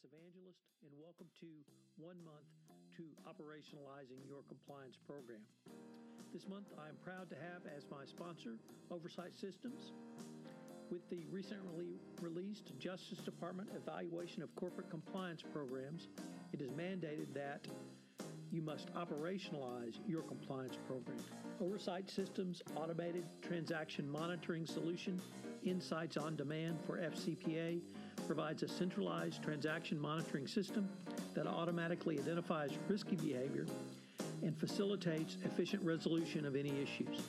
compliance evangelist, and welcome to 1 month to operationalizing your compliance program. This month, I am proud to have as my sponsor, Oversight Systems. With the recently released Justice Department Evaluation of Corporate Compliance Programs, it is mandated that you must operationalize your compliance program. Oversight Systems' automated transaction monitoring solution, Insights on Demand for FCPA, provides a centralized transaction monitoring system that automatically identifies risky behavior and facilitates efficient resolution of any issues.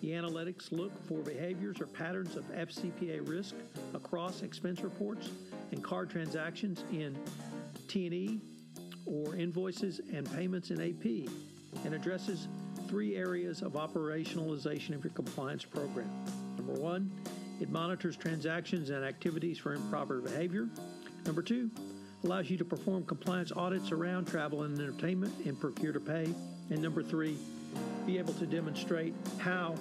The analytics look for behaviors or patterns of FCPA risk across expense reports and card transactions in T&E, or invoices and payments in AP, and addresses three areas of operationalization of your compliance program. Number one, it monitors transactions and activities for improper behavior. Number two, allows you to perform compliance audits around travel and entertainment and procure to pay. And number three, be able to demonstrate how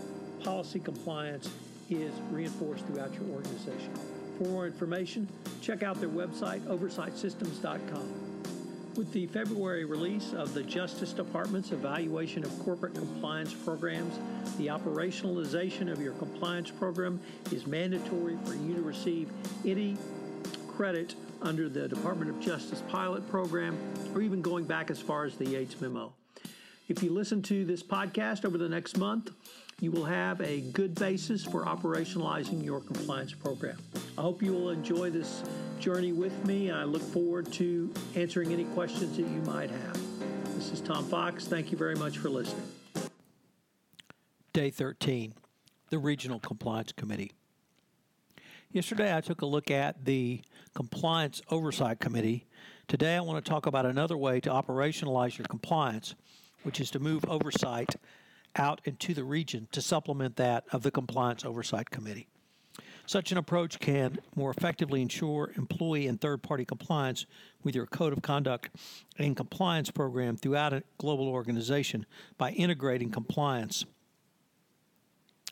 policy compliance is reinforced throughout your organization. For more information, check out their website, oversightsystems.com. With the February release of the Justice Department's Evaluation of Corporate Compliance Programs, the operationalization of your compliance program is mandatory for you to receive any credit under the Department of Justice pilot program, or even going back as far as the Yates memo. If you listen to this podcast over the next month, you will have a good basis for operationalizing your compliance program. I hope you will enjoy this journey with me, and I look forward to answering any questions that you might have. This is Tom Fox. Thank you very much for listening. Day 13, the Regional Compliance Committee. Yesterday, I took a look at the Compliance Oversight Committee. Today, I want to talk about another way to operationalize your compliance, which is to move oversight out into the region to supplement that of the Compliance Oversight Committee. Such an approach can more effectively ensure employee and third-party compliance with your code of conduct and compliance program throughout a global organization by integrating compliance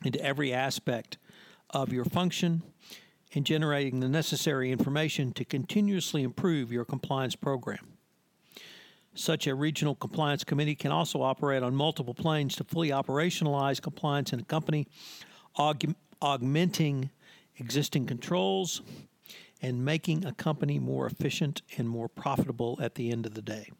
into every aspect of your function and generating the necessary information to continuously improve your compliance program. Such a regional compliance committee can also operate on multiple planes to fully operationalize compliance in a company, augmenting existing controls, and making a company more efficient and more profitable at the end of the day.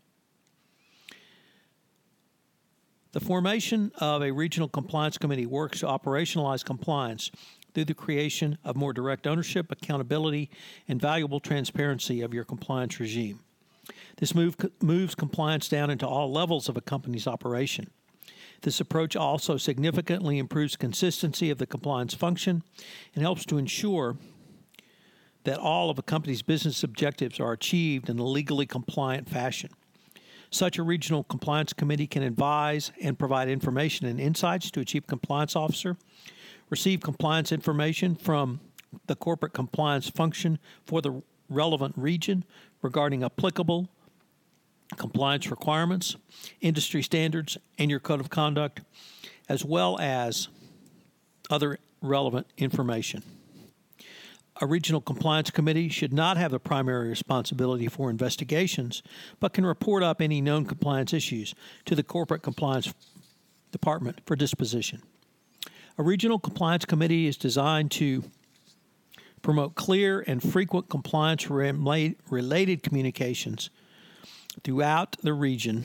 The formation of a regional compliance committee works to operationalize compliance through the creation of more direct ownership, accountability, and valuable transparency of your compliance regime. This moves compliance down into all levels of a company's operation. This approach also significantly improves consistency of the compliance function and helps to ensure that all of a company's business objectives are achieved in a legally compliant fashion. Such a regional compliance committee can advise and provide information and insights to a chief compliance officer, receive compliance information from the corporate compliance function for the relevant region regarding applicable compliance requirements, industry standards, and your code of conduct, as well as other relevant information. A regional compliance committee should not have the primary responsibility for investigations, but can report up any known compliance issues to the corporate compliance department for disposition. A regional compliance committee is designed to promote clear and frequent compliance-related communications throughout the region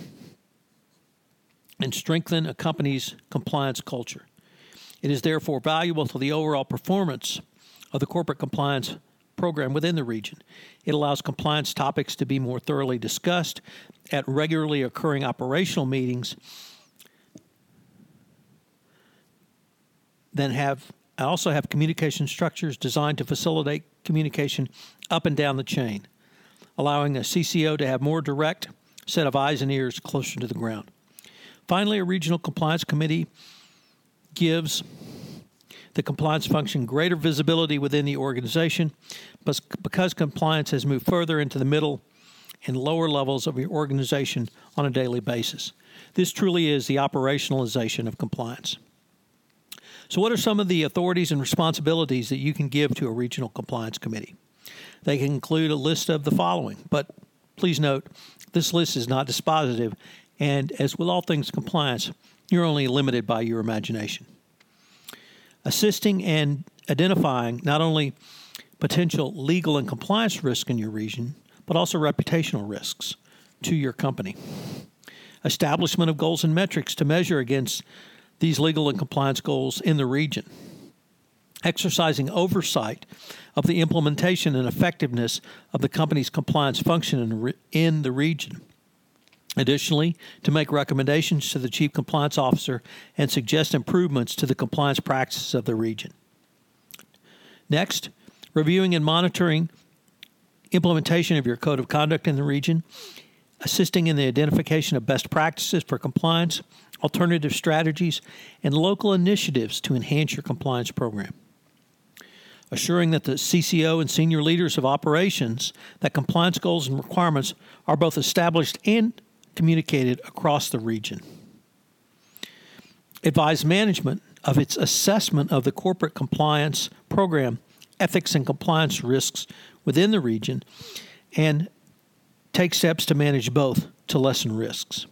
and strengthen a company's compliance culture. It is therefore valuable to the overall performance of the corporate compliance program within the region. It allows compliance topics to be more thoroughly discussed at regularly occurring operational meetings and also have communication structures designed to facilitate communication up and down the chain, allowing a CCO to have more direct set of eyes and ears closer to the ground. Finally, a regional compliance committee gives the compliance function greater visibility within the organization, but because compliance has moved further into the middle and lower levels of your organization on a daily basis. This truly is the operationalization of compliance. So what are some of the authorities and responsibilities that you can give to a regional compliance committee? They can include a list of the following, but please note, this list is not dispositive, and as with all things compliance, you're only limited by your imagination. Assisting and identifying not only potential legal and compliance risk in your region, but also reputational risks to your company. Establishment of goals and metrics to measure against these legal and compliance goals in the region. Exercising oversight of the implementation and effectiveness of the company's compliance function in the region. Additionally, to make recommendations to the Chief Compliance Officer and suggest improvements to the compliance practices of the region. Next, reviewing and monitoring implementation of your code of conduct in the region, assisting in the identification of best practices for compliance, alternative strategies, and local initiatives to enhance your compliance program. Assuring that the CCO and senior leaders of operations that compliance goals and requirements are both established and communicated across the region. Advise management of its assessment of the corporate compliance program, ethics and compliance risks within the region, and take steps to manage both to lessen risks.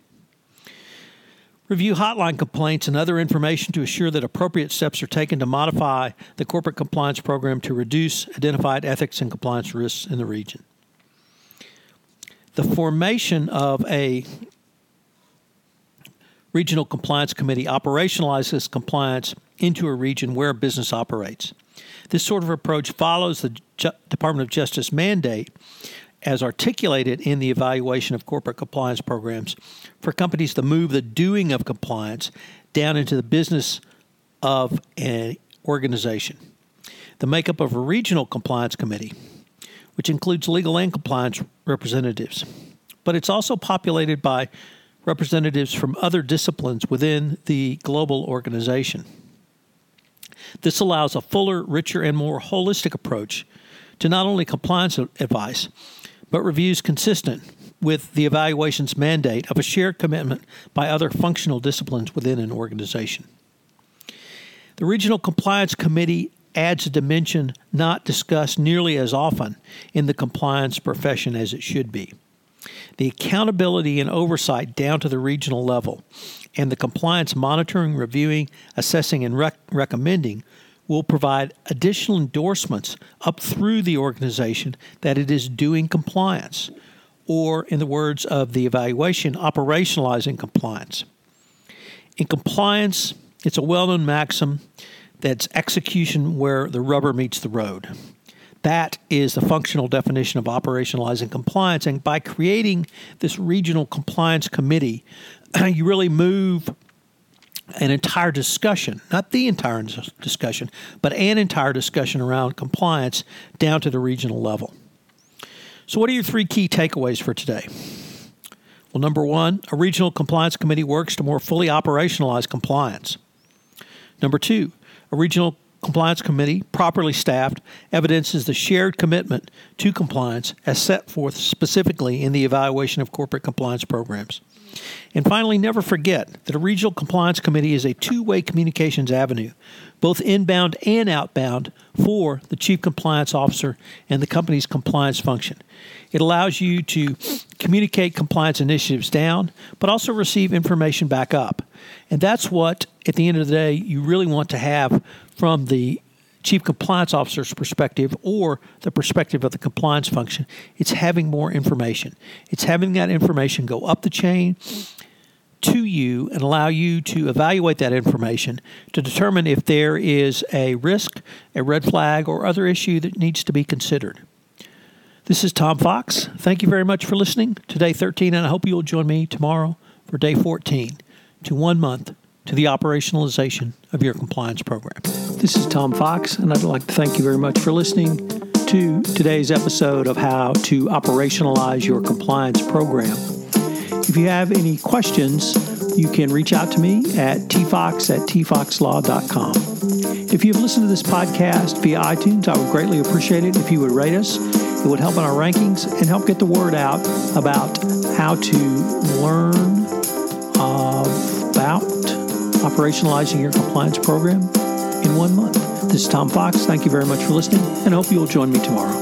Review hotline complaints and other information to assure that appropriate steps are taken to modify the corporate compliance program to reduce identified ethics and compliance risks in the region. The formation of a regional compliance committee operationalizes compliance into a region where business operates. This sort of approach follows the Department of Justice mandate as articulated in the evaluation of corporate compliance programs for companies to move the doing of compliance down into the business of an organization. The makeup of a regional compliance committee, which includes legal and compliance representatives, but it's also populated by representatives from other disciplines within the global organization. This allows a fuller, richer, and more holistic approach to not only compliance advice, but reviews consistent with the evaluation's mandate of a shared commitment by other functional disciplines within an organization. The Regional Compliance Committee adds a dimension not discussed nearly as often in the compliance profession as it should be. The accountability and oversight down to the regional level and the compliance monitoring, reviewing, assessing, and recommending will provide additional endorsements up through the organization that it is doing compliance, or in the words of the evaluation, operationalizing compliance. In compliance, it's a well-known maxim that's execution where the rubber meets the road. That is the functional definition of operationalizing compliance, and by creating this regional compliance committee, you really move an entire discussion, not the entire discussion, but an entire discussion around compliance down to the regional level. So what are your three key takeaways for today? Well, number one, a regional compliance committee works to more fully operationalize compliance. Number two, a regional compliance committee, properly staffed, evidences the shared commitment to compliance as set forth specifically in the evaluation of corporate compliance programs. And finally, never forget that a regional compliance committee is a two-way communications avenue, both inbound and outbound, for the chief compliance officer and the company's compliance function. It allows you to communicate compliance initiatives down, but also receive information back up. And that's what, at the end of the day, you really want to have from the chief compliance officer's perspective or the perspective of the compliance function. It's having more information. It's having that information go up the chain to you and allow you to evaluate that information to determine if there is a risk, a red flag, or other issue that needs to be considered. This is Tom Fox. Thank you very much for listening to Day 13, and I hope you'll join me tomorrow for Day 14 to 1 month to the operationalization of your compliance program. This is Tom Fox, and I'd like to thank you very much for listening to today's episode of How to Operationalize Your Compliance Program. If you have any questions, you can reach out to me at tfox@tfoxlaw.com. If you've listened to this podcast via iTunes, I would greatly appreciate it if you would rate us. It would help in our rankings and help get the word out about how to learn about operationalizing your compliance program in 1 month. This is Tom Fox. Thank you very much for listening, and I hope you'll join me tomorrow.